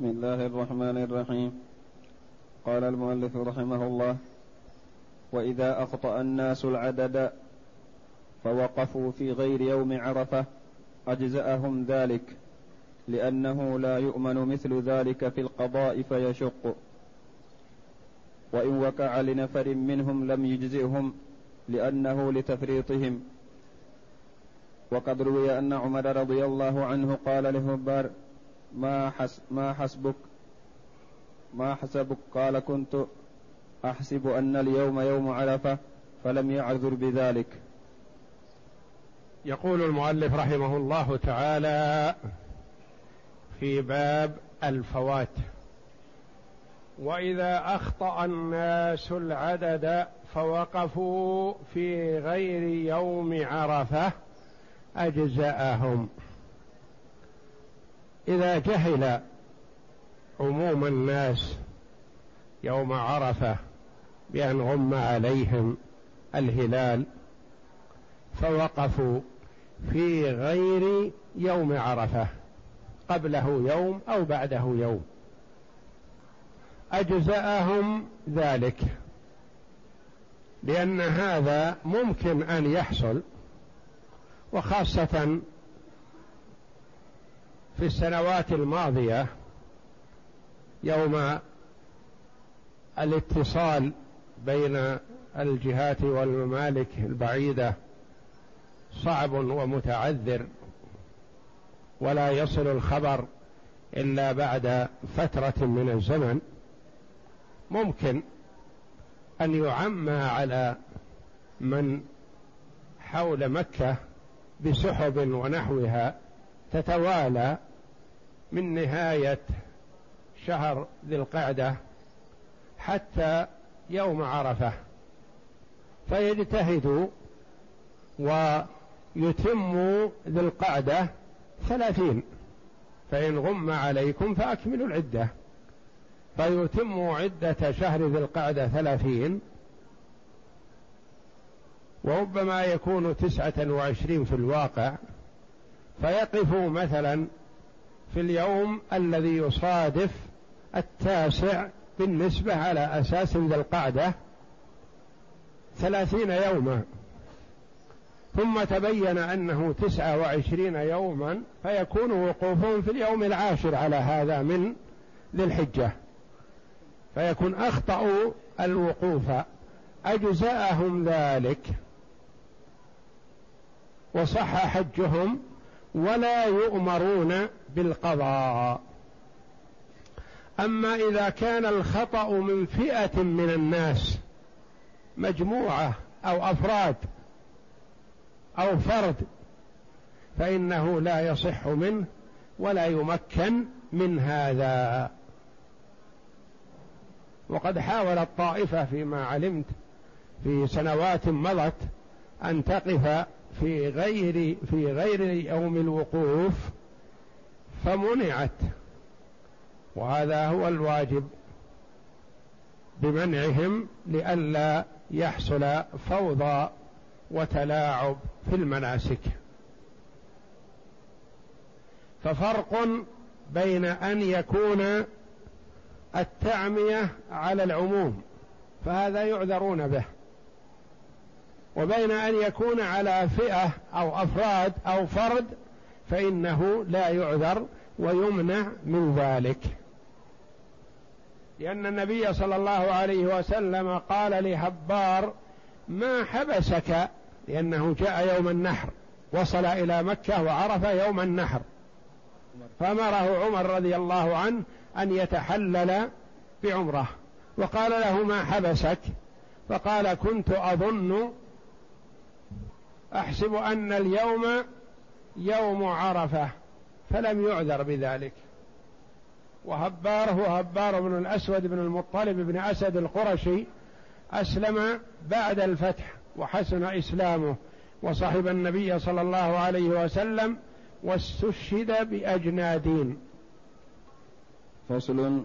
بسم الله الرحمن الرحيم. قال المؤلف رحمه الله: وإذا أخطأ الناس العدد فوقفوا في غير يوم عرفة أجزأهم ذلك، لأنه لا يؤمن مثل ذلك في القضاء فيشق، وإن وقع لنفر منهم لم يجزئهم لأنه لتفريطهم. وقد روي أن عمر رضي الله عنه قال لهبار: ما حسبك؟ قال: كنت أحسب أن اليوم يوم عرفة، فلم يعذر بذلك. يقول المؤلف رحمه الله تعالى في باب الفوات: وإذا أخطأ الناس العدد فوقفوا في غير يوم عرفة أجزأهم. إذا جهل عموم الناس يوم عرفة بأن غم عليهم الهلال فوقفوا في غير يوم عرفة، قبله يوم أو بعده يوم، أجزأهم ذلك، لأن هذا ممكن أن يحصل، وخاصة في السنوات الماضية يوم الاتصال بين الجهات والممالك البعيدة صعب ومتعذر، ولا يصل الخبر إلا بعد فترة من الزمن، ممكن أن يعمى على من حول مكة بسحب ونحوها تتوالى من نهاية شهر ذي القعدة حتى يوم عرفة، فيجتهدوا ويتموا ذي القعدة 30، فإن غم عليكم فأكملوا العدة، فيتموا عدة شهر ذي القعدة 30، وربما يكون 29 في الواقع، فيقفوا مثلا في اليوم الذي يصادف 9 بالنسبة على أساس ذي القعدة 30 يوما، ثم تبين أنه 29 يوما، فيكون وقوفهم في اليوم 10 على هذا من ذي الحجة، فيكون أخطأوا الوقوف، أجزأهم ذلك، وصح حجهم، ولا يؤمرون بالقضاء. أما إذا كان الخطأ من فئة من الناس، مجموعة أو أفراد أو فرد، فإنه لا يصح منه ولا يمكن من هذا. وقد حاول الطائفة فيما علمت في سنوات مضت أن تقف في غير يوم الوقوف فمنعت، وهذا هو الواجب بمنعهم لئلا يحصل فوضى وتلاعب في المناسك. ففرق بين أن يكون التعمية على العموم فهذا يعذرون به، وبين أن يكون على فئة أو أفراد أو فرد فإنه لا يعذر ويمنع من ذلك، لأن النبي صلى الله عليه وسلم قال لحبار: ما حبسك؟ لأنه جاء يوم النحر، وصل إلى مكة وعرف يوم النحر، فأمره عمر رضي الله عنه أن يتحلل بعمره، وقال له: ما حبسك؟ فقال: كنت أحسب أن اليوم يوم عرفة، فلم يعذر بذلك. وهبار هو هبار بن الأسود بن المطلب بن أسد القرشي، أسلم بعد الفتح وحسن إسلامه، وصحب النبي صلى الله عليه وسلم، واستشهد بأجنادين. فصل: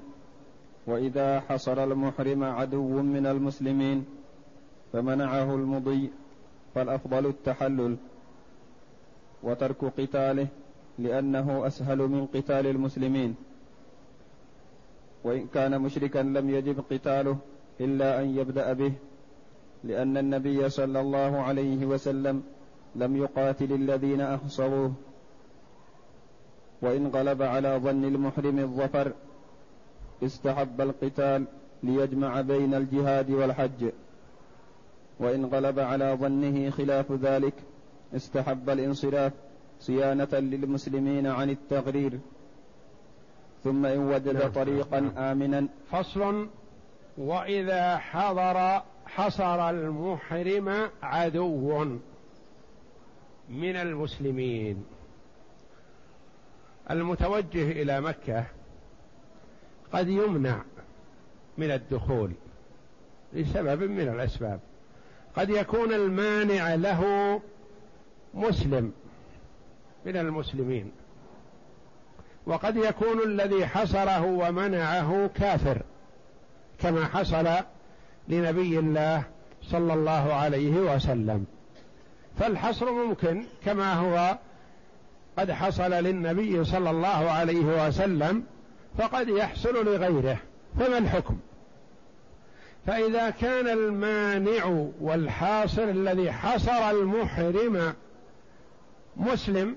وإذا حصر المحرم عدو من المسلمين فمنعه المضي فالأفضل التحلل وترك قتاله، لأنه أسهل من قتال المسلمين. وإن كان مشركا لم يجب قتاله إلا أن يبدأ به، لأن النبي صلى الله عليه وسلم لم يقاتل الذين أحصروه. وإن غلب على ظن المحرم الظفر استحب القتال ليجمع بين الجهاد والحج، وإن غلب على ظنه خلاف ذلك استحب الانصراف صيانة للمسلمين عن التغرير. ثم إن وجد طريقا آمنا. فصل: وإذا حضر حصر المحرم عدو من المسلمين المتوجه إلى مكة قد يمنع من الدخول لسبب من الأسباب، قد يكون المانع له مسلم من المسلمين، وقد يكون الذي حصره ومنعه كافر كما حصل لنبي الله صلى الله عليه وسلم. فالحصر ممكن كما هو قد حصل للنبي صلى الله عليه وسلم فقد يحصل لغيره، فما الحكم؟ فإذا كان المانع والحاصر الذي حصر المحرم مسلم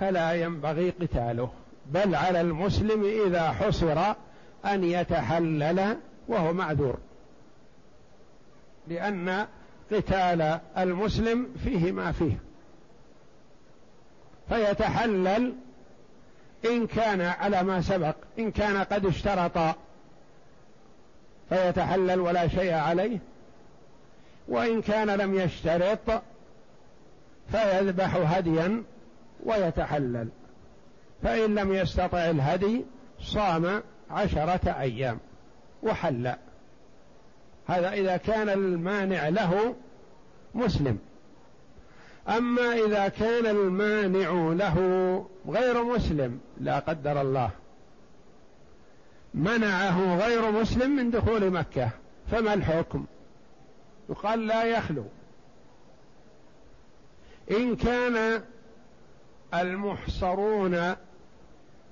فلا ينبغي قتاله، بل على المسلم إذا حصر أن يتحلل وهو معذور، لأن قتال المسلم فيه ما فيه، فيتحلل إن كان على ما سبق، إن كان قد اشترط فيتحلل ولا شيء عليه، وإن كان لم يشترط فيذبح هديا ويتحلل، فإن لم يستطع الهدي صام 10 أيام وحل. هذا إذا كان المانع له مسلم. أما إذا كان المانع له غير مسلم، لا قدر الله منعه غير مسلم من دخول مكة، فما الحكم؟ يقال لا يخلو. إن كان المحصرون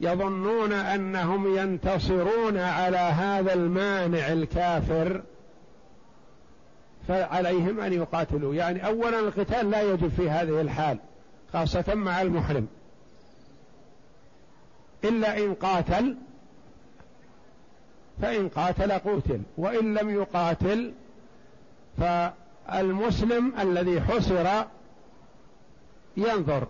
يظنون أنهم ينتصرون على هذا المانع الكافر فعليهم أن يقاتلوا، يعني أولا القتال لا يجب في هذه الحال خاصة مع المحرم، إلا إن قاتل، فإن قاتل قتل، وإن لم يقاتل فالمسلم الذي حصر ينظر.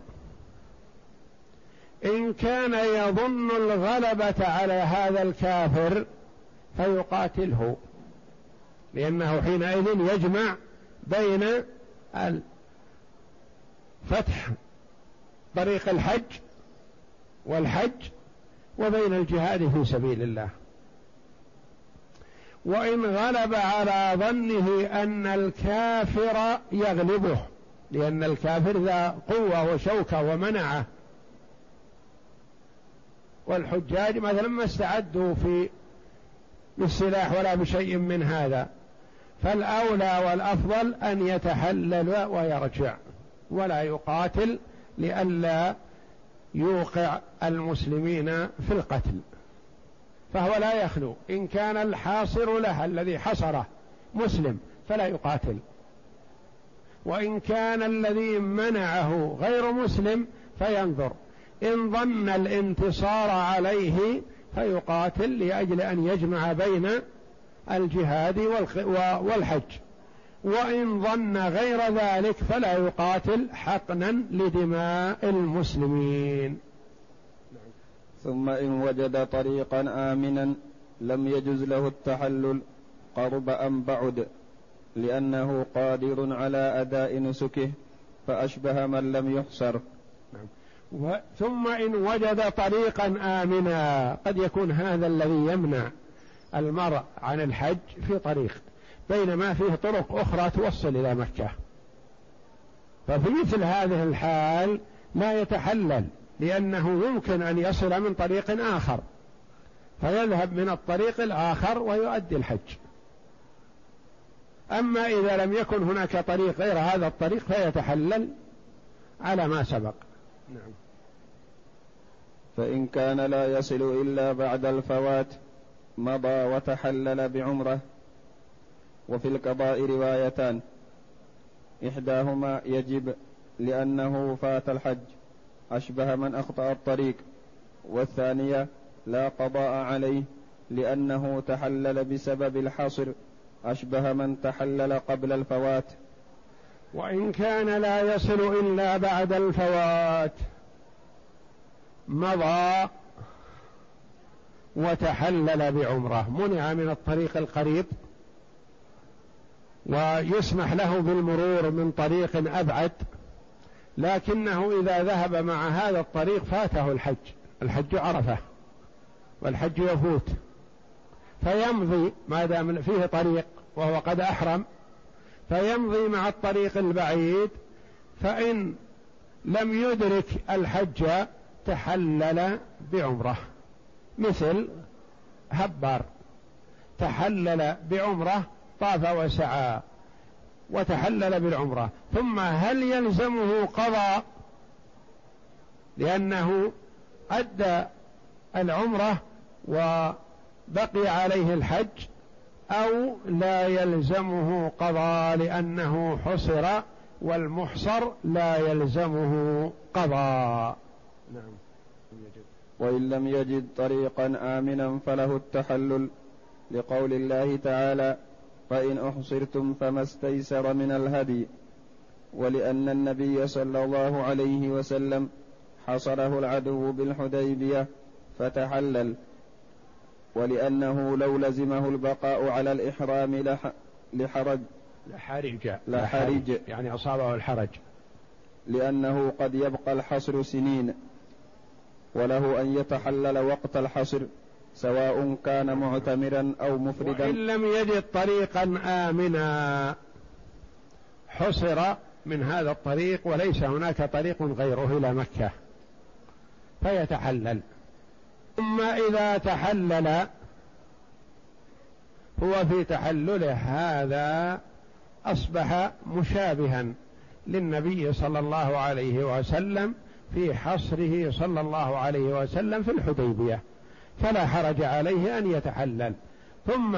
إن كان يظن الغلبة على هذا الكافر فيقاتله، لأنه حينئذ يجمع بين فتح طريق الحج والحج وبين الجهاد في سبيل الله. وإن غلب على ظنه أن الكافر يغلبه، لأن الكافر ذا قوة وشوكة ومنعه، والحجاج مثلا ما استعدوا في بالسلاح ولا بشيء من هذا، فالأولى والأفضل أن يتحلل ويرجع ولا يقاتل لئلا يوقع المسلمين في القتل، فهو لا يخلو. إن كان الحاصر له الذي حصره مسلم فلا يقاتل، وإن كان الذي منعه غير مسلم فينظر، إن ظن الانتصار عليه فيقاتل لأجل أن يجمع بين الجهاد والحج، وإن ظن غير ذلك فلا يقاتل حقنا لدماء المسلمين. ثم إن وجد طريقا آمنا لم يجز له التحلل قرب أم بعد، لأنه قادر على أداء نسكه، فأشبه من لم يحصر. ثم إن وجد طريقا آمنا، قد يكون هذا الذي يمنع المرء عن الحج في طريق بينما فيه طرق أخرى توصل إلى مكة، ففي مثل هذه الحال لا يتحلل، لأنه يمكن أن يصل من طريق آخر فيذهب من الطريق الآخر ويؤدي الحج. أما إذا لم يكن هناك طريق غير هذا الطريق فيتحلل على ما سبق. فإن كان لا يصل إلا بعد الفوات مضى وتحلل بعمرة. وفي القضاء روايتان، إحداهما يجب لأنه فات الحج أشبه من أخطأ الطريق، والثانية لا قضاء عليه لأنه تحلل بسبب الحصر أشبه من تحلل قبل الفوات، وإن كان لا يصل إلا بعد الفوات. مضى وتحلل بعمرة، منع من الطريق القريب ويسمح له بالمرور من طريق أبعد، لكنه إذا ذهب مع هذا الطريق فاته الحج، الحج عرفة والحج يفوت، فيمضي ما دام فيه طريق وهو قد أحرم، فيمضي مع الطريق البعيد، فإن لم يدرك الحج تحلل بعمره، مثل هبار تحلل بعمره طاف وسعى وتحلل بالعمره. ثم هل يلزمه قضاء لأنه أدى العمره وبقي عليه الحج، أو لا يلزمه قضاء لأنه حصر، والمحصر لا يلزمه قضاء. نعم. وإن لم يجد طريقا آمنا فله التحلل، لقول الله تعالى فإن أحصرتم فما استيسر من الهدي، ولأن النبي صلى الله عليه وسلم حصره العدو بالحديبية فتحلل، ولأنه لو لزمه البقاء على الإحرام لحرج يعني أصابه الحرج، لأنه قد يبقى الحصر سنين، وله أن يتحلل وقت الحصر سواء كان معتمرا أو مفردا. وإن لم يجد طريقا آمنا، حصر من هذا الطريق وليس هناك طريق غيره إلى مكة فيتحلل. ثم إذا تحلل هو في تحلله هذا أصبح مشابها للنبي صلى الله عليه وسلم في حصره صلى الله عليه وسلم في الحديبية، فلا حرج عليه أن يتحلل. ثم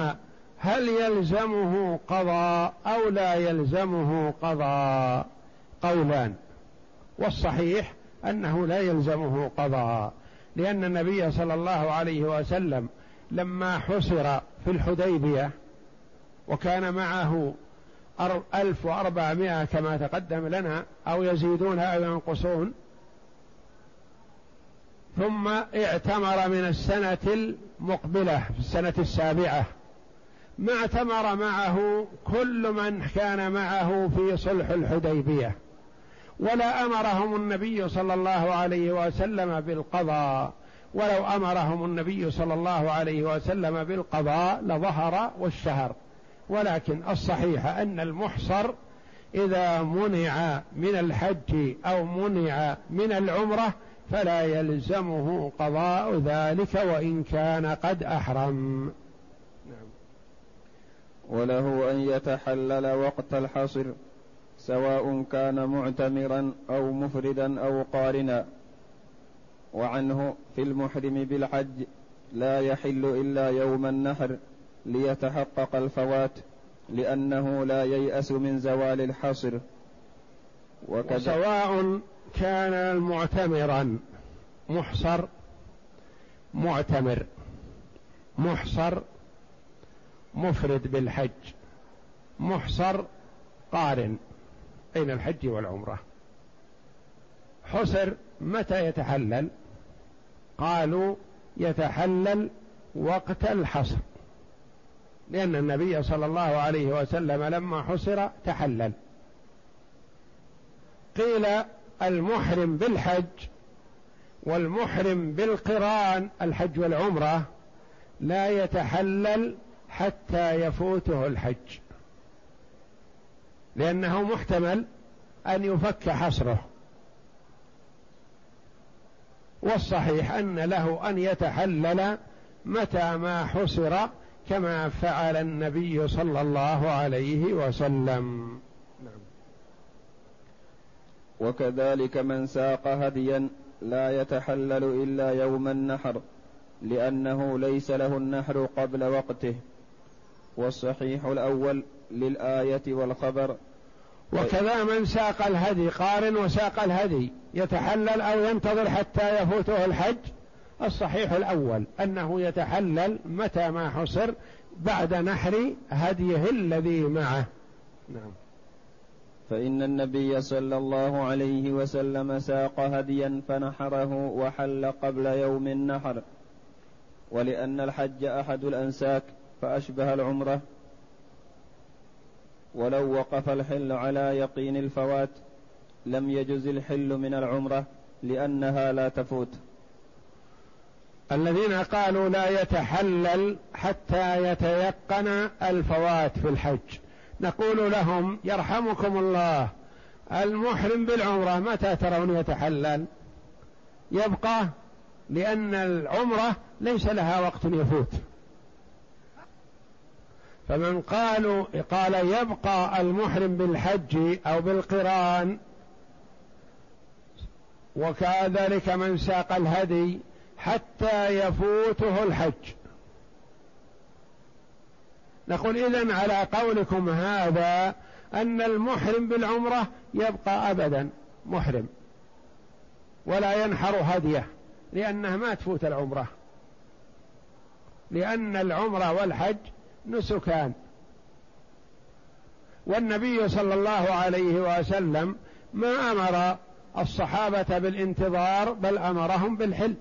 هل يلزمه قضاء أو لا يلزمه قضاء؟ قولان، والصحيح أنه لا يلزمه قضاء، لأن النبي صلى الله عليه وسلم لما حصر في الحديبية وكان معه 1400 كما تقدم لنا، أو يزيدون أو ينقصون، ثم اعتمر من السنة المقبلة في السنة السابعة، ما اعتمر معه كل من كان معه في صلح الحديبية، ولا أمرهم النبي صلى الله عليه وسلم بالقضاء. ولو أمرهم النبي صلى الله عليه وسلم بالقضاء لظهر واشتهر، ولكن الصحيح أن المحصر إذا منع من الحج أو منع من العمرة فلا يلزمه قضاء ذلك وإن كان قد أحرم. وله أن يتحلل وقت الحصر سواء كان معتمرا أو مفردا أو قارنا. وعنه في المحرم بالحج لا يحل إلا يوم النحر ليتحقق الفوات، لأنه لا ييأس من زوال الحصر. وسواء كان معتمرا محصر، معتمر محصر، مفرد بالحج محصر، قارن بين الحج والعمرة، حصر متى يتحلل؟ قالوا يتحلل وقت الحصر، لأن النبي صلى الله عليه وسلم لما حصر تحلل. قيل المحرم بالحج والمحرم بالقران الحج والعمرة لا يتحلل حتى يفوته الحج، لأنه محتمل أن يفك حصره. والصحيح أن له أن يتحلل متى ما حصر، كما فعل النبي صلى الله عليه وسلم. وكذلك من ساق هديا لا يتحلل إلا يوم النحر، لأنه ليس له النحر قبل وقته. والصحيح الأول للآية والخبر. وكذا من ساق الهدي قارن وساق الهدي يتحلل أو ينتظر حتى يفوته الحج. الصحيح الأول أنه يتحلل متى ما حصر بعد نحر هديه الذي معه. نعم. فإن النبي صلى الله عليه وسلم ساق هديا فنحره وحل قبل يوم النحر، ولأن الحج أحد الأنساك فأشبه العمرة، ولو وقف الحل على يقين الفوات لم يجز الحل من العمرة لأنها لا تفوت. الذين قالوا لا يتحلل حتى يتيقن الفوات في الحج، نقول لهم يرحمكم الله، المحرم بالعمرة متى ترون يتحلل؟ يبقى، لأن العمرة ليس لها وقت يفوت. فمن قال يبقى المحرم بالحج أو بالقران، وكذلك من ساق الهدي حتى يفوته الحج، نقول إذن على قولكم هذا أن المحرم بالعمرة يبقى أبدا محرم ولا ينحر هديه لأنها ما تفوت العمرة، لأن العمرة والحج نسكان، والنبي صلى الله عليه وسلم ما أمر الصحابة بالانتظار بل أمرهم بالحل،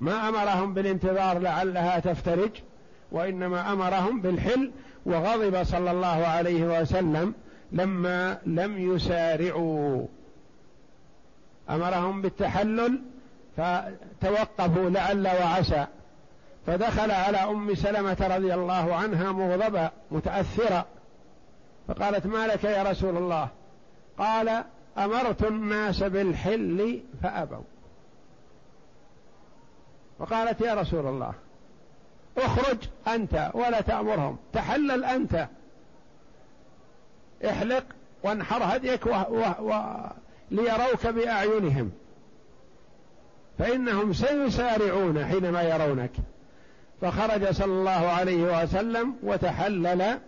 ما أمرهم بالانتظار لعلها تفترج، وإنما أمرهم بالحل. وغضب صلى الله عليه وسلم لما لم يسارعوا، أمرهم بالتحلل فتوقفوا لعل وعسى، فدخل على أم سلمة رضي الله عنها مغضبة متأثرة، فقالت ما لك يا رسول الله؟ قال أمرت الناس بالحل فأبوا. وقالت يا رسول الله اخرج أنت ولا تأمرهم، تحلل أنت، احلق وانحر هديك ليروك بأعينهم، فإنهم سيسارعون حينما يرونك. فخرج صلى الله عليه وسلم وتحلل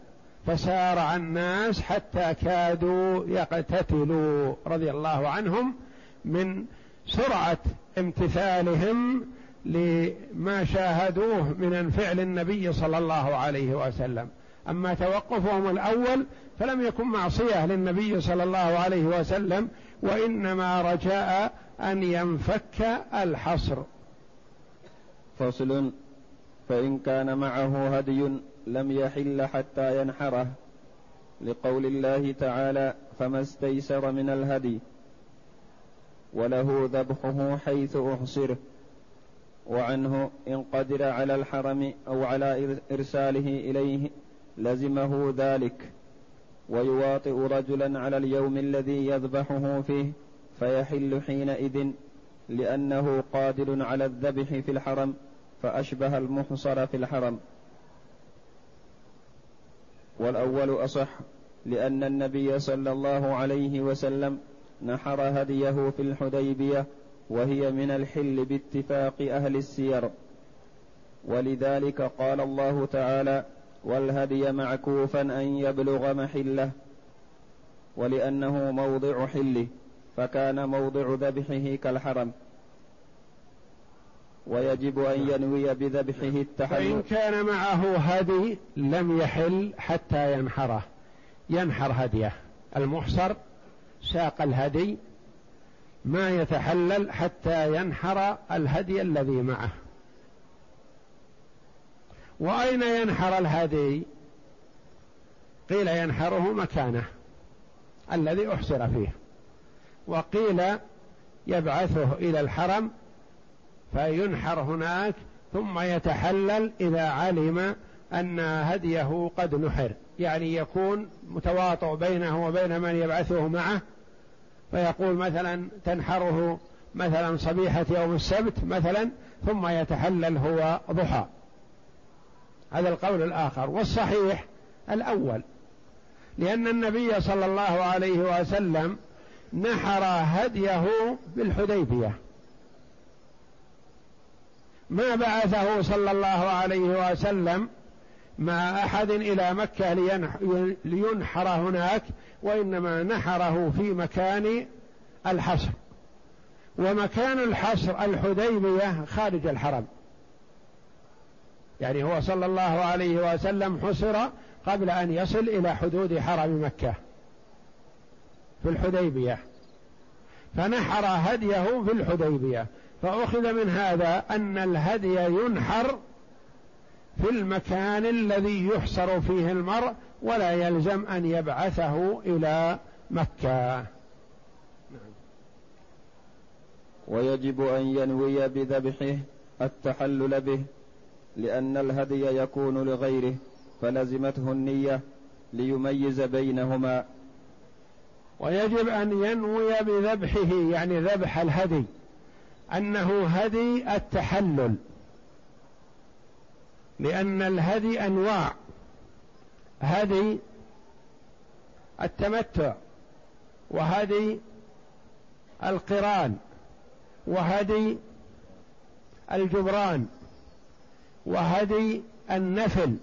فسارع الناس حتى كادوا يقتتلوا رضي الله عنهم من سرعة امتثالهم لما شاهدوه من فعل النبي صلى الله عليه وسلم. أما توقفهم الأول فلم يكن معصية للنبي صلى الله عليه وسلم، وإنما رجاء أن ينفك الحصر. فصل. فإن كان معه هدي لم يحل حتى ينحره، لقول الله تعالى فما استيسر من الهدي، وله ذبحه حيث أحصره، وعنه إن قدر على الحرم أو على إرساله إليه لزمه ذلك، ويواطئ رجلا على اليوم الذي يذبحه فيه فيحل حينئذ لأنه قادر على الذبح في الحرم فأشبه المحصر في الحرم. والأول أصح، لأن النبي صلى الله عليه وسلم نحر هديه في الحديبية وهي من الحل باتفاق أهل السير، ولذلك قال الله تعالى والهدي معكوفا أن يبلغ محله، ولأنه موضع حله فكان موضع ذبحه كالحرم، ويجب أن ينوي بذبحه التحلل. فإن كان معه هدي لم يحل حتى ينحره، ينحر هديه. المحصر ساق الهدي ما يتحلل حتى ينحر الهدي الذي معه. وأين ينحر الهدي؟ قيل ينحره مكانه الذي أحصر فيه، وقيل يبعثه إلى الحرم فينحر هناك ثم يتحلل إذا علم أن هديه قد نحر، يعني يكون متواطئ بينه وبين من يبعثه معه، فيقول مثلا تنحره مثلا صبيحة يوم السبت مثلا، ثم يتحلل هو ضحى. هذا القول الآخر. والصحيح الأول، لأن النبي صلى الله عليه وسلم نحر هديه بالحديبية ما بعثه صلى الله عليه وسلم مع أحد إلى مكة لينحر هناك، وإنما نحره في مكان الحصر، ومكان الحصر الحديبية خارج الحرم، يعني هو صلى الله عليه وسلم حصر قبل أن يصل إلى حدود حرم مكة في الحديبية، فنحر هديه في الحديبية. فأخذ من هذا أن الهدي ينحر في المكان الذي يحصر فيه المرء، ولا يلزم أن يبعثه إلى مكة. ويجب أن ينوي بذبحه التحلل به، لأن الهدي يكون لغيره، فلزمته النية ليميز بينهما. ويجب أن ينوي بذبحه، يعني ذبح الهدي، أنه هدي التحلل، لأن الهدي أنواع: هدي التمتع، وهدي القران، وهدي الجبران، وهدي النفل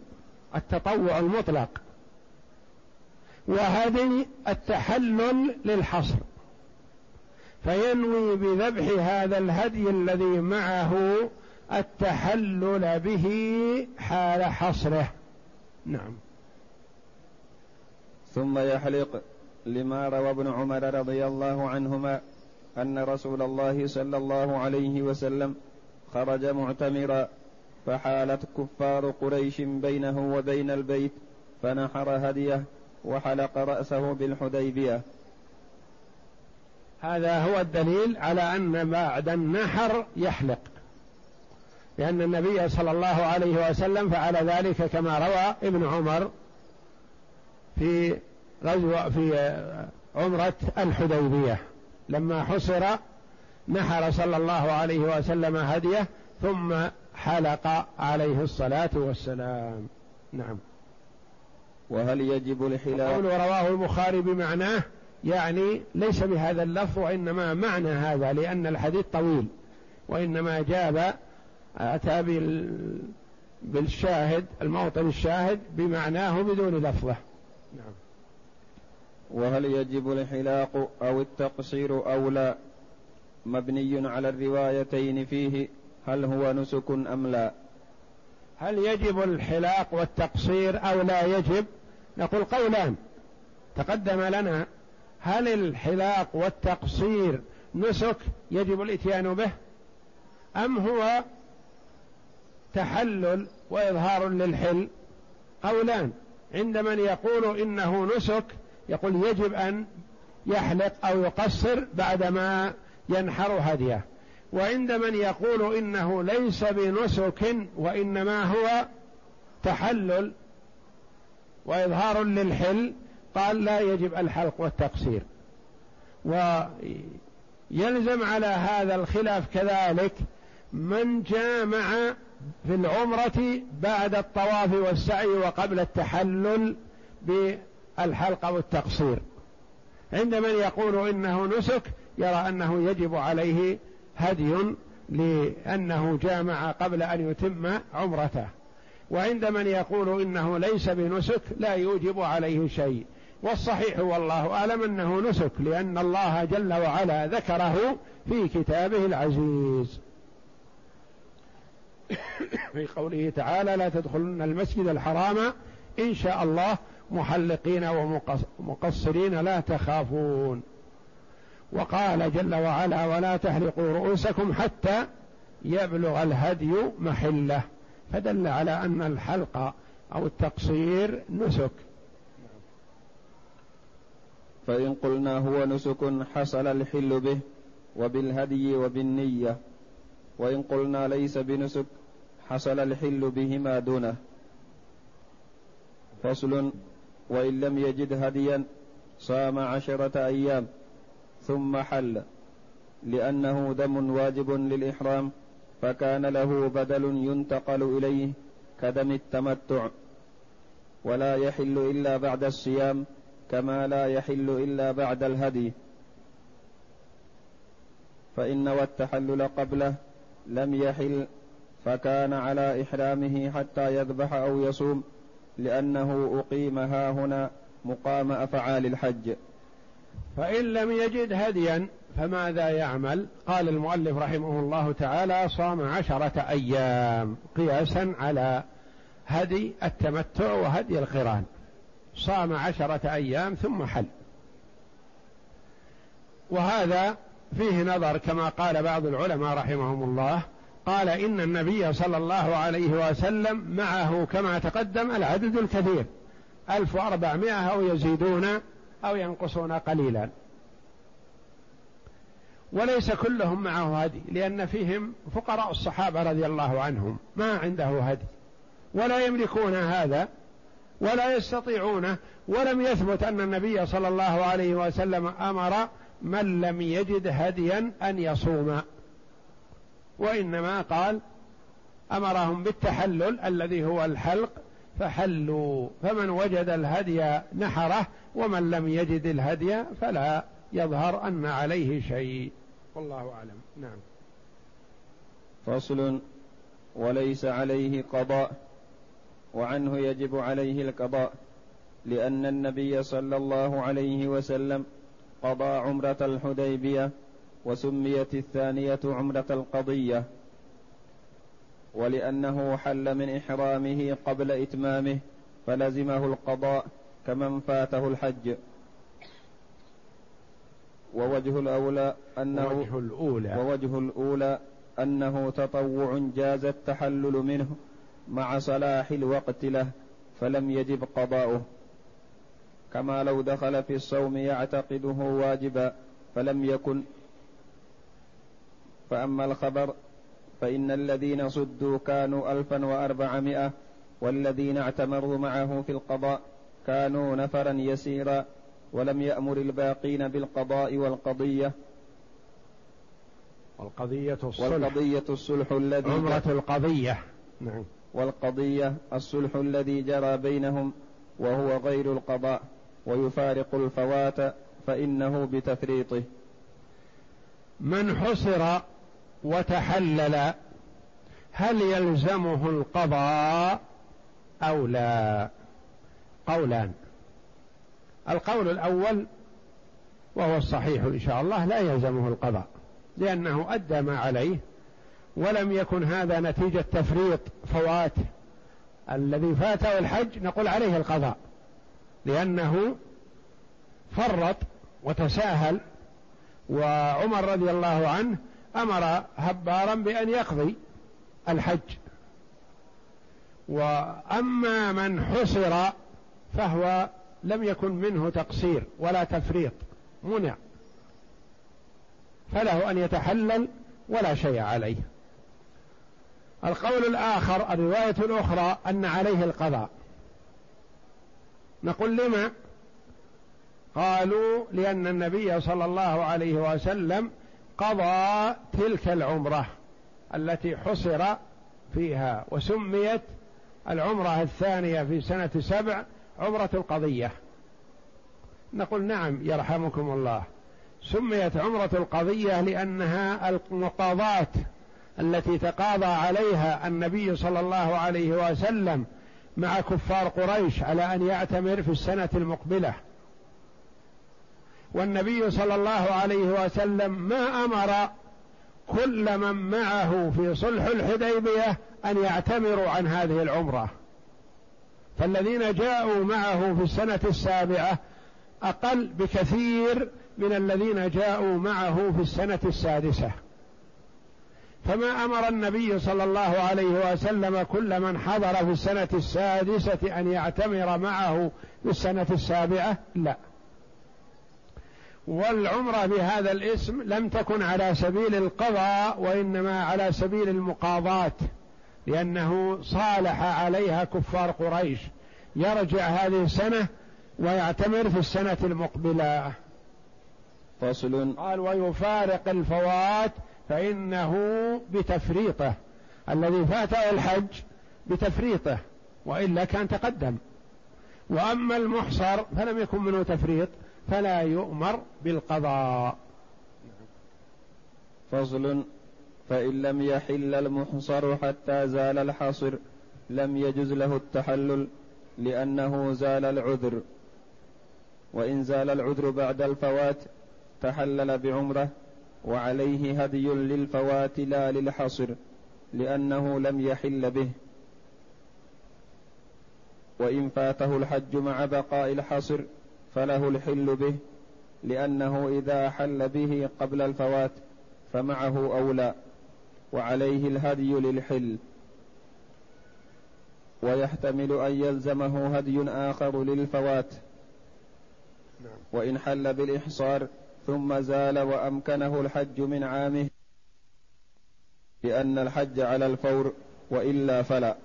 التطوع المطلق، وهدي التحلل للحصر. فينوي بذبح هذا الهدي الذي معه التحلل به حال حصره. نعم. ثم يحلق، لما روى ابن عمر رضي الله عنهما أن رسول الله صلى الله عليه وسلم خرج معتمرا، فحالت كفار قريش بينه وبين البيت، فنحر هديه وحلق رأسه بالحديبية. هذا هو الدليل على أن بعد النحر يحلق، لأن النبي صلى الله عليه وسلم فعل ذلك كما روى ابن عمر في عمرة الحديبية، لما حصر نحر صلى الله عليه وسلم هديه ثم حلق عليه الصلاة والسلام. نعم. وهل يجب الحلاق؟ قول رواه البخاري بمعناه، يعني ليس بهذا اللفظ، وإنما معنى هذا، لأن الحديث طويل، وإنما أتى بالشاهد الموطن الشاهد بمعناه بدون لفظه. نعم. وهل يجب الحلاق أو التقصير أو لا؟ مبني على الروايتين فيه، هل هو نسك أم لا؟ هل يجب الحلاق والتقصير أو لا يجب؟ نقول قولان تقدم لنا: هل الحلاق والتقصير نسك يجب الاتيان به، أم هو تحلل وإظهار للحل؟ قولان. عند من يقول إنه نسك يقول يجب أن يحلق أو يقصر بعدما ينحر هديه، وعند من يقول إنه ليس بنسك وإنما هو تحلل وإظهار للحل، قال لا يجب الحلق والتقصير. ويلزم على هذا الخلاف كذلك من جامع في العمرة بعد الطواف والسعي وقبل التحلل بالحلق والتقصير. عند من يقول إنه نسك يرى أنه يجب عليه هدي لأنه جامع قبل أن يتم عمرته، وعند من يقول إنه ليس بنسك لا يوجب عليه شيء. والصحيح والله أعلم أنه نسك، لأن الله جل وعلا ذكره في كتابه العزيز في قوله تعالى: لا تدخلن المسجد الحرام إن شاء الله محلقين ومقصرين لا تخافون. وقال جل وعلا: ولا تحلقوا رؤوسكم حتى يبلغ الهدي محله. فدل على أن الحلق أو التقصير نسك. فإن قلنا هو نسك حصل الحل به وبالهدي وبالنية، وإن قلنا ليس بنسك حصل الحل بهما دونه. فصل. وإن لم يجد هديا صام 10 أيام ثم حل، لأنه دم واجب للإحرام، فكان له بدل ينتقل إليه كدم التمتع، ولا يحل إلا بعد الصيام، كما لا يحل إلا بعد الهدي، فإن نوى التحلل قبله لم يحل، فكان على إحرامه حتى يذبح أو يصوم، لأنه أقيم هاهنا مقام أفعال الحج. فإن لم يجد هديا فماذا يعمل؟ قال المؤلف رحمه الله تعالى: صام 10 أيام قياسا على هدي التمتع وهدي القران. صام 10 أيام ثم حل. وهذا فيه نظر كما قال بعض العلماء رحمهم الله، قال إن النبي صلى الله عليه وسلم معه كما تقدم العدد الكثير 1400 أو يزيدون أو ينقصون قليلا، وليس كلهم معه هدي، لأن فيهم فقراء الصحابة رضي الله عنهم ما عنده هدي ولا يملكون هذا ولا يستطيعونه، ولم يثبت أن النبي صلى الله عليه وسلم أمر من لم يجد هديا أن يصوم، وإنما قال أمرهم بالتحلل الذي هو الحلق فحلوا، فمن وجد الهدي نحره ومن لم يجد الهدي فلا يظهر أن عليه شيء، والله أعلم. نعم. فصل: وليس عليه قضاء، وعنه يجب عليه القضاء، لأن النبي صلى الله عليه وسلم قضى عمرة الحديبية، وسميت الثانية عمرة القضية، ولأنه حل من إحرامه قبل إتمامه فلزمه القضاء كمن فاته الحج. ووجه الأولى أنه تطوع جاز التحلل منه مع صلاح الوقت له، فلم يجب قضاؤه، كما لو دخل في الصوم يعتقده واجبا فلم يكن. فأما الخبر فإن الذين صدوا كانوا 1400، والذين اعتمروا معه في القضاء كانوا نفرا يسيرا، ولم يأمر الباقين بالقضاء. والقضية الصلح الذي عمرة القضية. نعم. والقضية الصلح الذي جرى بينهم، وهو غير القضاء، ويفارق الفوات فإنه بتفريطه. من حصر وتحلل هل يلزمه القضاء أو لا؟ قولان: القول الأول وهو الصحيح إن شاء الله لا يلزمه القضاء، لأنه أدى ما عليه، ولم يكن هذا نتيجة تفريط فوات، الذي فاته الحج نقول عليه القضاء لأنه فرط وتساهل. وعمر رضي الله عنه أمر هبارا بأن يقضي الحج. وأما من حصر فهو لم يكن منه تقصير ولا تفريط، منع، فله أن يتحلل ولا شيء عليه. القول الآخر، الرواية الأخرى، أن عليه القضاء. نقول لما؟ قالوا لأن النبي صلى الله عليه وسلم قضى تلك العمرة التي حصر فيها، وسميت العمرة الثانية في سنة 7 عمرة القضية. نقول نعم يرحمكم الله، سميت عمرة القضية لأنها المقاضاة التي تقاضى عليها النبي صلى الله عليه وسلم مع كفار قريش على أن يعتمر في السنة المقبلة، والنبي صلى الله عليه وسلم ما أمر كل من معه في صلح الحديبية أن يعتمروا عن هذه العمرة، فالذين جاءوا معه في السنة 7 أقل بكثير من الذين جاءوا معه في السنة 6. فما أمر النبي صلى الله عليه وسلم كل من حضر في السنة 6 أن يعتمر معه في السنة 7، لا. والعمرة بهذا الاسم لم تكن على سبيل القضاء، وإنما على سبيل المقاضاة، لأنه صالح عليها كفار قريش، يرجع هذه السنة ويعتمر في السنة المقبلة. فصل: قال ويفارق الفوات فإنه بتفريطه، الذي فاته الحج بتفريطه، وإلا كان تقدم. وأما المحصر فلم يكن منه تفريط فلا يؤمر بالقضاء. فصل: فإن لم يحل المحصر حتى زال الحاصر لم يجز له التحلل لأنه زال العذر، وإن زال العذر بعد الفوات تحلل بعمره، وعليه هدي للفوات لا للحصر لأنه لم يحل به. وإن فاته الحج مع بقاء الحصر فله الحل به، لأنه إذا حل به قبل الفوات فمعه أولى، وعليه الهدي للحل. ويحتمل أن يلزمه هدي آخر للفوات. وإن حل بالإحصار ثم زال وأمكنه الحج من عامه لأن الحج على الفور، وإلا فلا.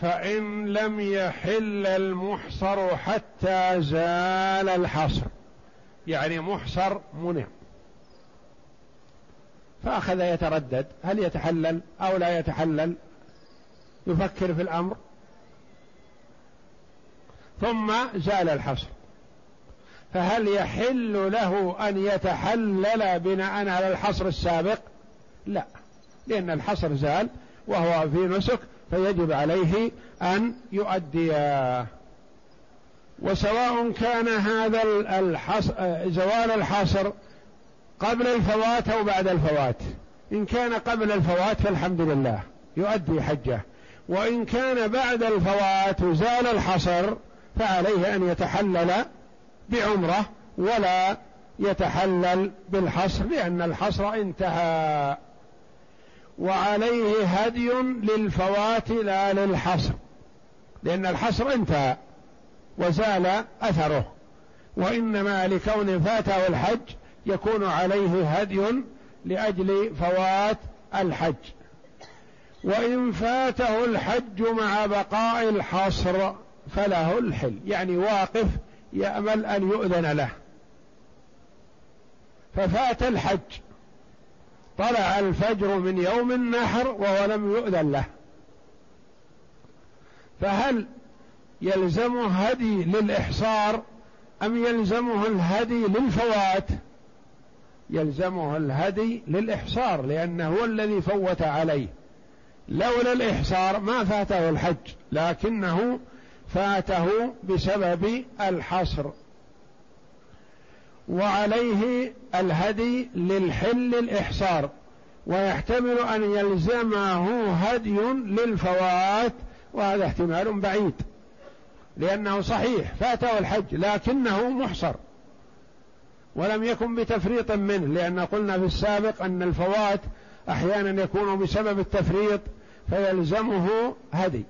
فإن لم يحل المحصر حتى زال الحصر، يعني محصر منع، فأخذ يتردد هل يتحلل أو لا يتحلل، يفكر في الأمر، ثم زال الحصر، فهل يحل له أن يتحلل بناء على الحصر السابق؟ لا، لأن الحصر زال وهو في نسك، فيجب عليه أن يؤديه. وسواء كان هذا زوال الحصر قبل الفوات أو بعد الفوات، إن كان قبل الفوات فالحمد لله يؤدي حجه، وإن كان بعد الفوات زال الحصر فعليه أن يتحلل بعمره ولا يتحلل بالحصر لأن الحصر انتهى. وعليه هدي للفوات لا للحصر لأن الحصر انتهى وزال أثره، وإنما لكون فاته الحج يكون عليه هدي لأجل فوات الحج. وإن فاته الحج مع بقاء الحصر فله الحل، يعني واقف يأمل أن يؤذن له ففات الحج، طلع الفجر من يوم النحر وهو لم يؤذن له، فهل يلزمه هدي للإحصار أم يلزمه الهدي للفوات؟ يلزمه الهدي للإحصار لأنه هو الذي فوت عليه، لولا الإحصار ما فاته الحج لكنه فاته بسبب الحصر. وعليه الهدي للحل الإحصار، ويحتمل أن يلزمه هدي للفوات، وهذا احتمال بعيد لأنه صحيح فاته الحج لكنه محصر ولم يكن بتفريط منه، لأن قلنا في السابق أن الفوات أحيانا يكون بسبب التفريط فيلزمه هدي،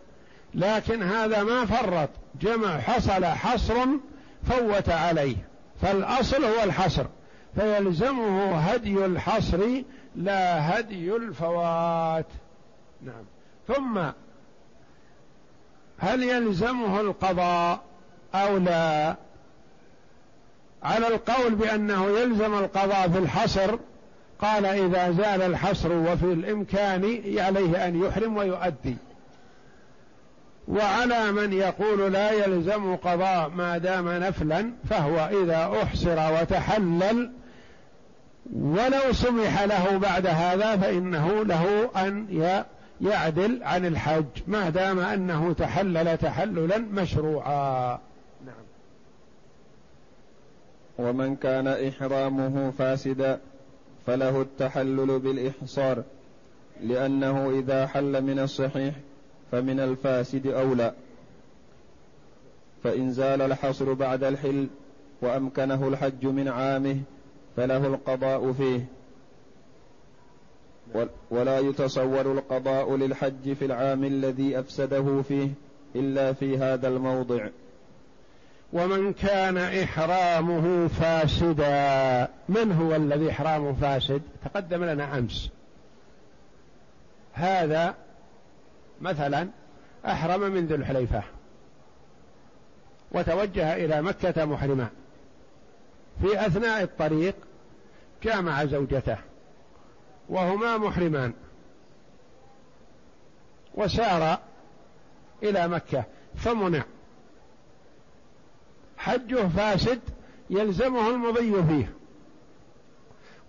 لكن هذا ما فرط، جمع حصل حصر فوت عليه، فالأصل هو الحصر فيلزمه هدي الحصر لا هدي الفوات. نعم. ثم هل يلزمه القضاء أو لا؟ على القول بأنه يلزم القضاء في الحصر قال إذا زال الحصر وفي الإمكان عليه أن يحرم ويؤدي، وعلى من يقول لا يلزم قضاء ما دام نفلا فهو إذا أحصر وتحلل ولو سمح له بعد هذا فإنه له أن يعدل عن الحج ما دام أنه تحلل تحللا مشروعا. نعم. ومن كان إحرامه فاسدا فله التحلل بالإحصار، لأنه إذا حل من الصحيح فمن الفاسد أولى. فإن زال الحصر بعد الحل وأمكنه الحج من عامه فله القضاء فيه، ولا يتصور القضاء للحج في العام الذي أفسده فيه إلا في هذا الموضع. ومن كان إحرامه فاسدا، من هو الذي إحرامه فاسد؟ تقدم لنا أمس. هذا مثلا أحرم من ذي الحليفة وتوجه إلى مكة محرما، في أثناء الطريق جامع زوجته وهما محرمان وسار إلى مكة فمنع، حجه فاسد يلزمه المضي فيه،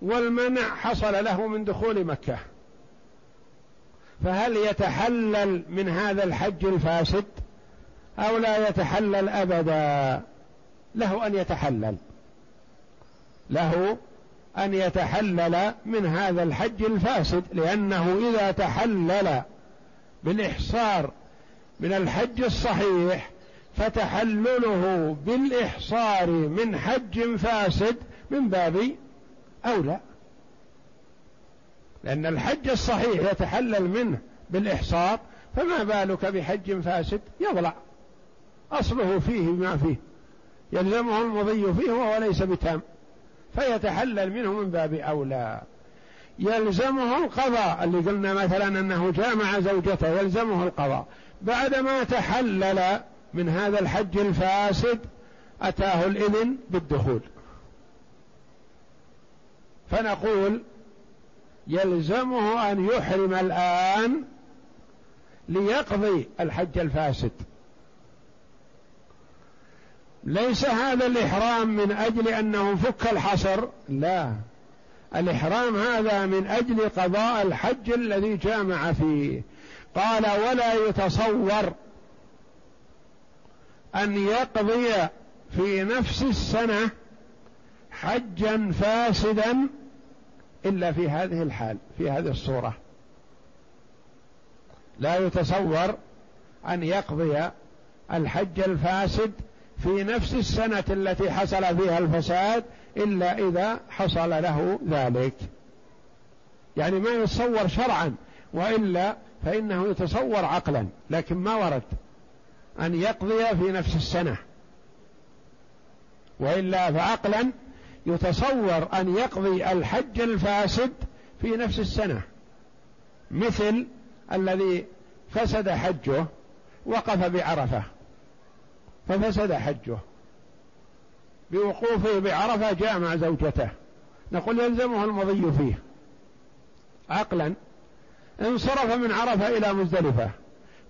والمنع حصل له من دخول مكة، فهل يتحلل من هذا الحج الفاسد أو لا يتحلل أبدا؟ له أن يتحلل، له أن يتحلل من هذا الحج الفاسد، لأنه إذا تحلل بالإحصار من الحج الصحيح فتحلله بالإحصار من حج فاسد من باب أولى، لأن الحج الصحيح يتحلل منه بالإحصار، فما بالك بحج فاسد يضلع أصله فيه ما فيه يلزمه المضي فيه وهو ليس بتام، فيتحلل منه من باب أولى. يلزمه القضاء اللي قلنا مثلا أنه جامع زوجته، يلزمه القضاء بعدما تحلل من هذا الحج الفاسد، أتاه الإذن بالدخول، فنقول يلزمه أن يحرم الآن ليقضي الحج الفاسد، ليس هذا الإحرام من أجل أنه فك الحصر، لا، الإحرام هذا من أجل قضاء الحج الذي جامع فيه. قال ولا يتصور أن يقضي في نفس السنة حجا فاسدا إلا في هذه الحال، في هذه الصورة لا يتصور أن يقضي الحج الفاسد في نفس السنة التي حصل فيها الفساد إلا إذا حصل له ذلك، يعني ما يتصور شرعا، وإلا فإنه يتصور عقلا، لكن ما ورد أن يقضي في نفس السنة، وإلا فعقلا يتصور أن يقضي الحج الفاسد في نفس السنة، مثل الذي فسد حجه وقف بعرفة ففسد حجه، بوقوفه بعرفة جامع زوجته، نقول يلزمه المضي فيه عقلا. انصرف من عرفة إلى مزدلفة،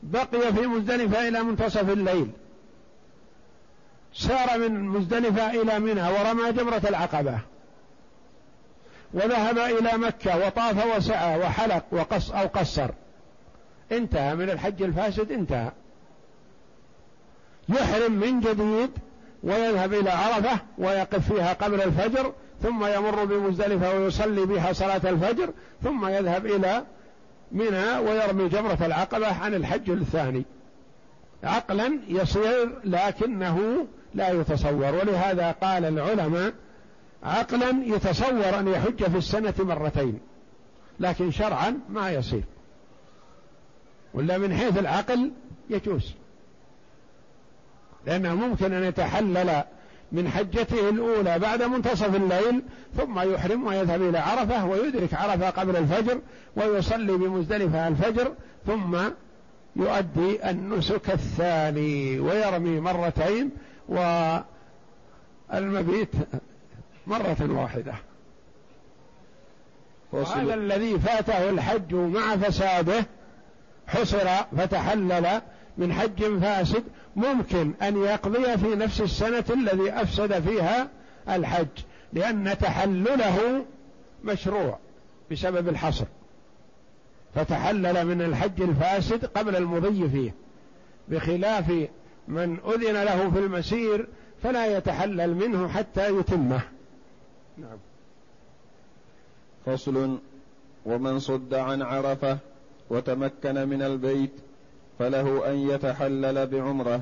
بقي في مزدلفة إلى منتصف الليل، سار من مزدلفة إلى منى ورمى جمرة العقبة، وذهب إلى مكة وطاف وسعى وحلق وقص أو قصر، انتهى من الحج الفاسد، انتهى، يحرم من جديد ويذهب إلى عرفة ويقف فيها قبل الفجر، ثم يمر بمزدلفة ويصلي بها صلاة الفجر، ثم يذهب إلى منها ويرمي جمرة العقبة عن الحج الثاني. عقلا يصير لكنه لا يتصور، ولهذا قال العلماء عقلا يتصور أن يحج في السنة مرتين، لكن شرعا ما يصير، ولا من حيث العقل يجوز، لأنه ممكن أن يتحلل من حجته الأولى بعد منتصف الليل، ثم يحرم ويذهب إلى عرفة ويدرك عرفة قبل الفجر ويصلي بمزدلفة الفجر، ثم يؤدي النسك الثاني ويرمي مرتين والمبيت مرة واحدة. وهذا الذي فاته الحج مع فساده حصر فتحلل من حج فاسد، ممكن أن يقضي في نفس السنة الذي أفسد فيها الحج، لأن تحلله مشروع بسبب الحصر، فتحلل من الحج الفاسد قبل المضي فيه، بخلاف من أذن له في المسير فلا يتحلل منه حتى يتمه. نعم. فصل. ومن صد عن عرفة وتمكن من البيت فله أن يتحلل بعمرة،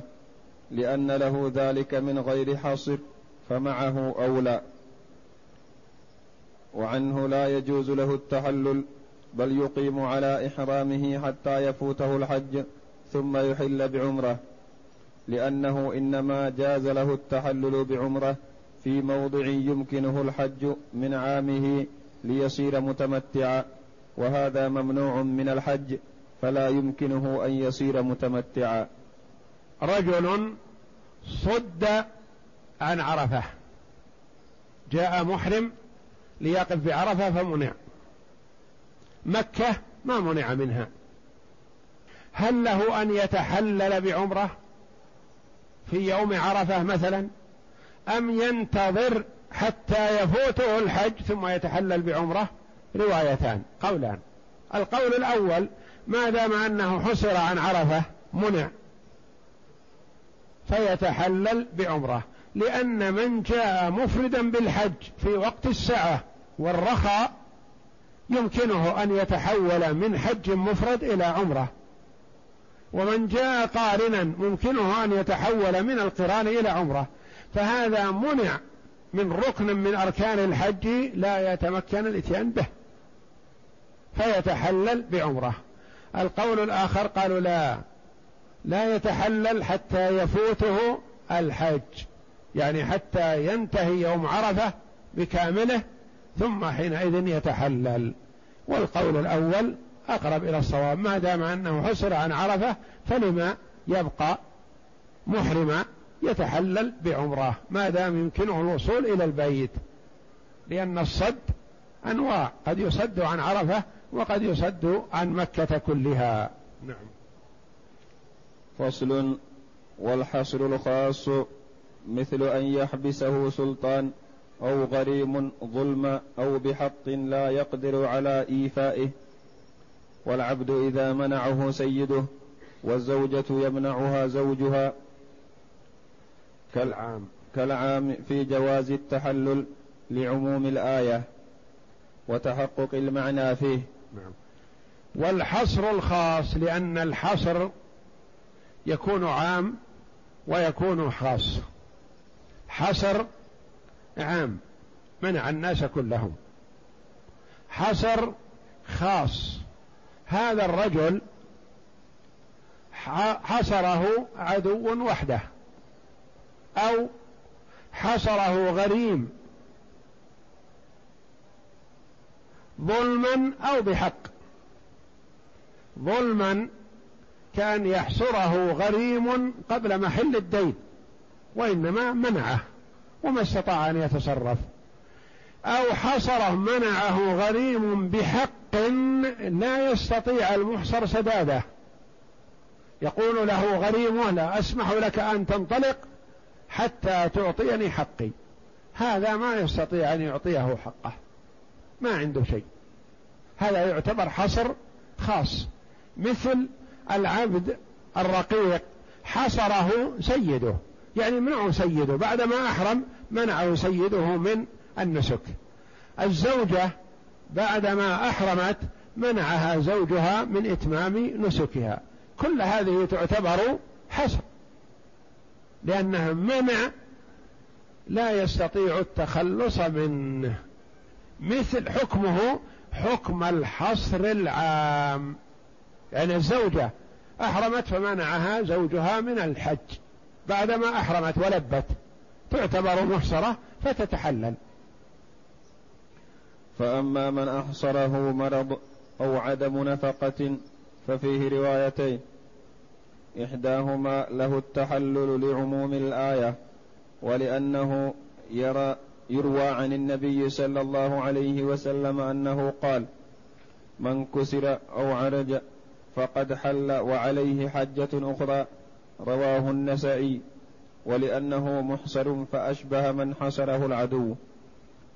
لأن له ذلك من غير حصر، فمعه أولى، وعنه لا يجوز له التحلل، بل يقيم على إحرامه حتى يفوته الحج ثم يحل بعمرة، لأنه إنما جاز له التحلل بعمرة في موضع يمكنه الحج من عامه ليصير متمتعا، وهذا ممنوع من الحج، فلا يمكنه أن يصير متمتعا. رجل صد عن عرفة، جاء محرم ليقف بعرفة فمنع، مكة ما منع منها، هل له أن يتحلل بعمرة في يوم عرفة مثلا، أم ينتظر حتى يفوته الحج ثم يتحلل بعمره، روايتان قولان. القول الأول: ما دام أنه حصر عن عرفة منع فيتحلل بعمره، لأن من جاء مفردا بالحج في وقت السعة والرخاء يمكنه أن يتحول من حج مفرد إلى عمره، ومن جاء قارنا ممكنه أن يتحول من القران إلى عمره، فهذا منع من ركن من أركان الحج لا يتمكن الاتيان به فيتحلل بعمره. القول الآخر قالوا لا يتحلل حتى يفوته الحج، يعني حتى ينتهي يوم عرفة بكامله ثم حينئذ يتحلل. والقول الأول أقرب إلى الصواب، ما دام أنه حصر عن عرفة فلما يبقى محرما يتحلل بعمره ما دام يمكنه الوصول إلى البيت، لأن الصد أنواع، قد يصد عن عرفة وقد يصد عن مكة كلها. نعم. فصل: والحصر الخاص مثل أن يحبسه سلطان أو غريم ظلما أو بحق لا يقدر على إيفائه، والعبد إذا منعه سيده، والزوجة يمنعها زوجها كالعام في جواز التحلل لعموم الآية وتحقق المعنى فيه. نعم. والحصر الخاص، لأن الحصر يكون عام ويكون خاص. حصر عام منع الناس كلهم، حصر خاص هذا الرجل حصره عدو وحده، أو حصره غريم ظلما أو بحق. ظلما كان يحصره غريم قبل محل الدين، وإنما منعه وما استطاع أن يتصرف، أو حصره منعه غريم بحق لا يستطيع المحصر سداده، يقول له غريم: لا أسمح لك أن تنطلق حتى تعطيني حقي. هذا ما يستطيع أن يعطيه حقه، ما عنده شيء، هذا يعتبر حصر خاص. مثل العبد الرقيق حصره سيده، يعني منعه سيده بعدما أحرم، منعه سيده من النسك. الزوجة بعدما أحرمت منعها زوجها من إتمام نسكها. كل هذه تعتبر حصر، لأنها منع لا يستطيع التخلص منه، مثل حكمه حكم الحصر العام. يعني الزوجة أحرمت فمنعها زوجها من الحج بعدما أحرمت ولبت، تعتبر محصرة فتتحلل. فأما من أحصره مرض أو عدم نفقة ففيه روايتين، إحداهما له التحلل لعموم الآية، ولأنه يروى عن النبي صلى الله عليه وسلم أنه قال: من كسر أو عرج فقد حل وعليه حجة أخرى، رواه النسائي، ولأنه محصر فأشبه من حصره العدو.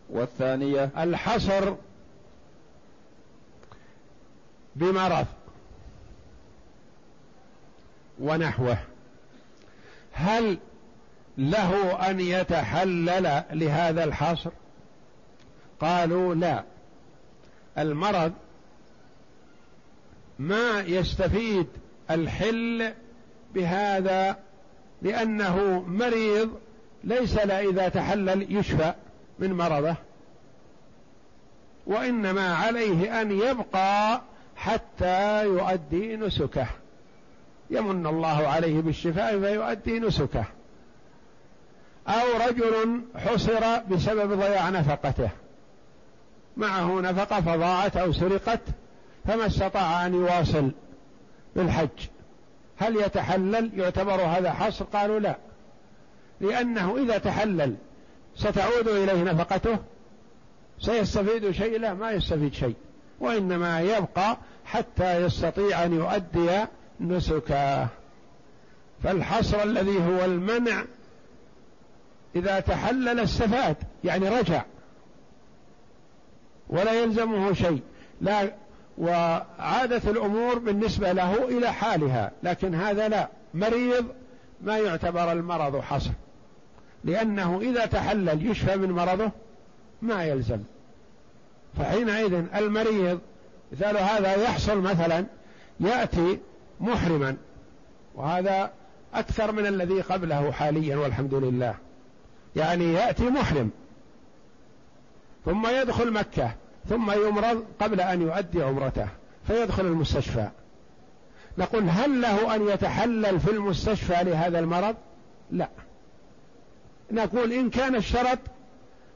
والثانية: الحصر بمرض ونحوه، هل له أن يتحلل لهذا الحصر؟ قالوا لا، المرض ما يستفيد الحل بهذا، لأنه مريض ليس لا إذا تحلل يشفى من مرضه، وإنما عليه أن يبقى حتى يؤدي نسكه، يمن الله عليه بالشفاء فيؤدي نسكه. أو رجل حصر بسبب ضياع نفقته، معه نفقة فضاعت أو سرقت فما استطاع أن يواصل بالحج، هل يتحلل؟ يعتبر هذا حصر؟ قالوا لا، لأنه إذا تحلل ستعود إليه نفقته، سيستفيد شيء؟ لا، ما يستفيد شيء، وإنما يبقى حتى يستطيع أن يؤدي نسكه. فالحصر الذي هو المنع إذا تحلل استفاد، يعني رجع ولا يلزمه شيء، لا. وعادت الأمور بالنسبة له إلى حالها، لكن هذا لا، مريض ما يعتبر المرض حصر، لأنه إذا تحلل يشفى من مرضه ما يلزم. فحينئذ المريض مثال هذا يحصل مثلا يأتي محرما، وهذا أكثر من الذي قبله حاليا والحمد لله، يعني يأتي محرم ثم يدخل مكة ثم يمرض قبل أن يؤدي عمرته فيدخل المستشفى، نقول هل له أن يتحلل في المستشفى لهذا المرض؟ لا، نقول إن كان الشرط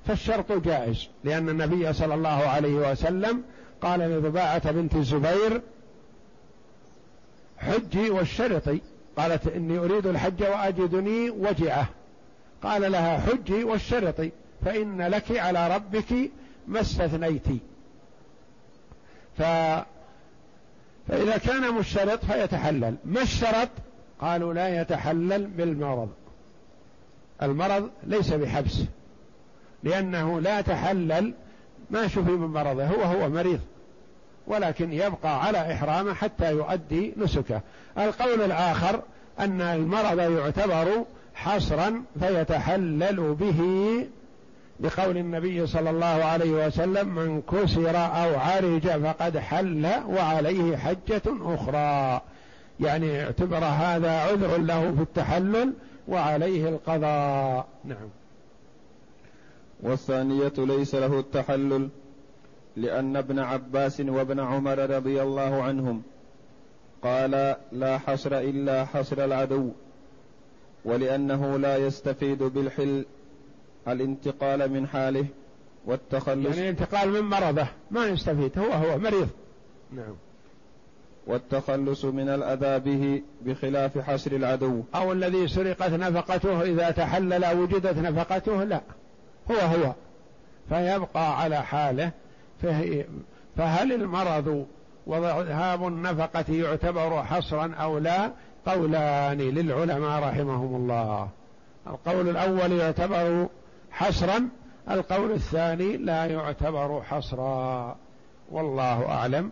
فالشرط جائز، لأن النبي صلى الله عليه وسلم قال لضباعة بنت الزبير حجي والشرطي، قالت إني أريد الحج وأجدني وجعه، قال لها حجي والشرطي فإن لك على ربك ما استثنيتي. فإذا كان مشترط فيتحلل، ما الشرط؟ قالوا لا يتحلل بالمرض، المرض ليس بحبس لأنه لا تحلل ما شفي من مرضه وهو مريض، ولكن يبقى على إحرامه حتى يؤدي نسكه. القول الآخر أن المرض يعتبر حصرا فيتحلل به، لقول النبي صلى الله عليه وسلم من كسر أو عرج فقد حل وعليه حجة أخرى، يعني يعتبر هذا عذر له في التحلل وعليه القضاء. نعم. والثانية ليس له التحلل، لأن ابن عباس وابن عمر رضي الله عنهم قال لا حصر إلا حصر العدو، ولأنه لا يستفيد بالحل الانتقال من حاله والتخلص، يعني الانتقال من مرضه ما يستفيد، هو مريض. نعم. والتخلص من الأذى به، بخلاف حصر العدو. أو الذي سرقت نفقته إذا تحلل وجدت نفقته، لا، هو فيبقى على حاله. فهل المرض وذهاب النفقة يعتبر حصرا أو لا؟ قولان للعلماء رحمهم الله، القول الأول يعتبر حصرا، القول الثاني لا يعتبر حصرا، والله أعلم.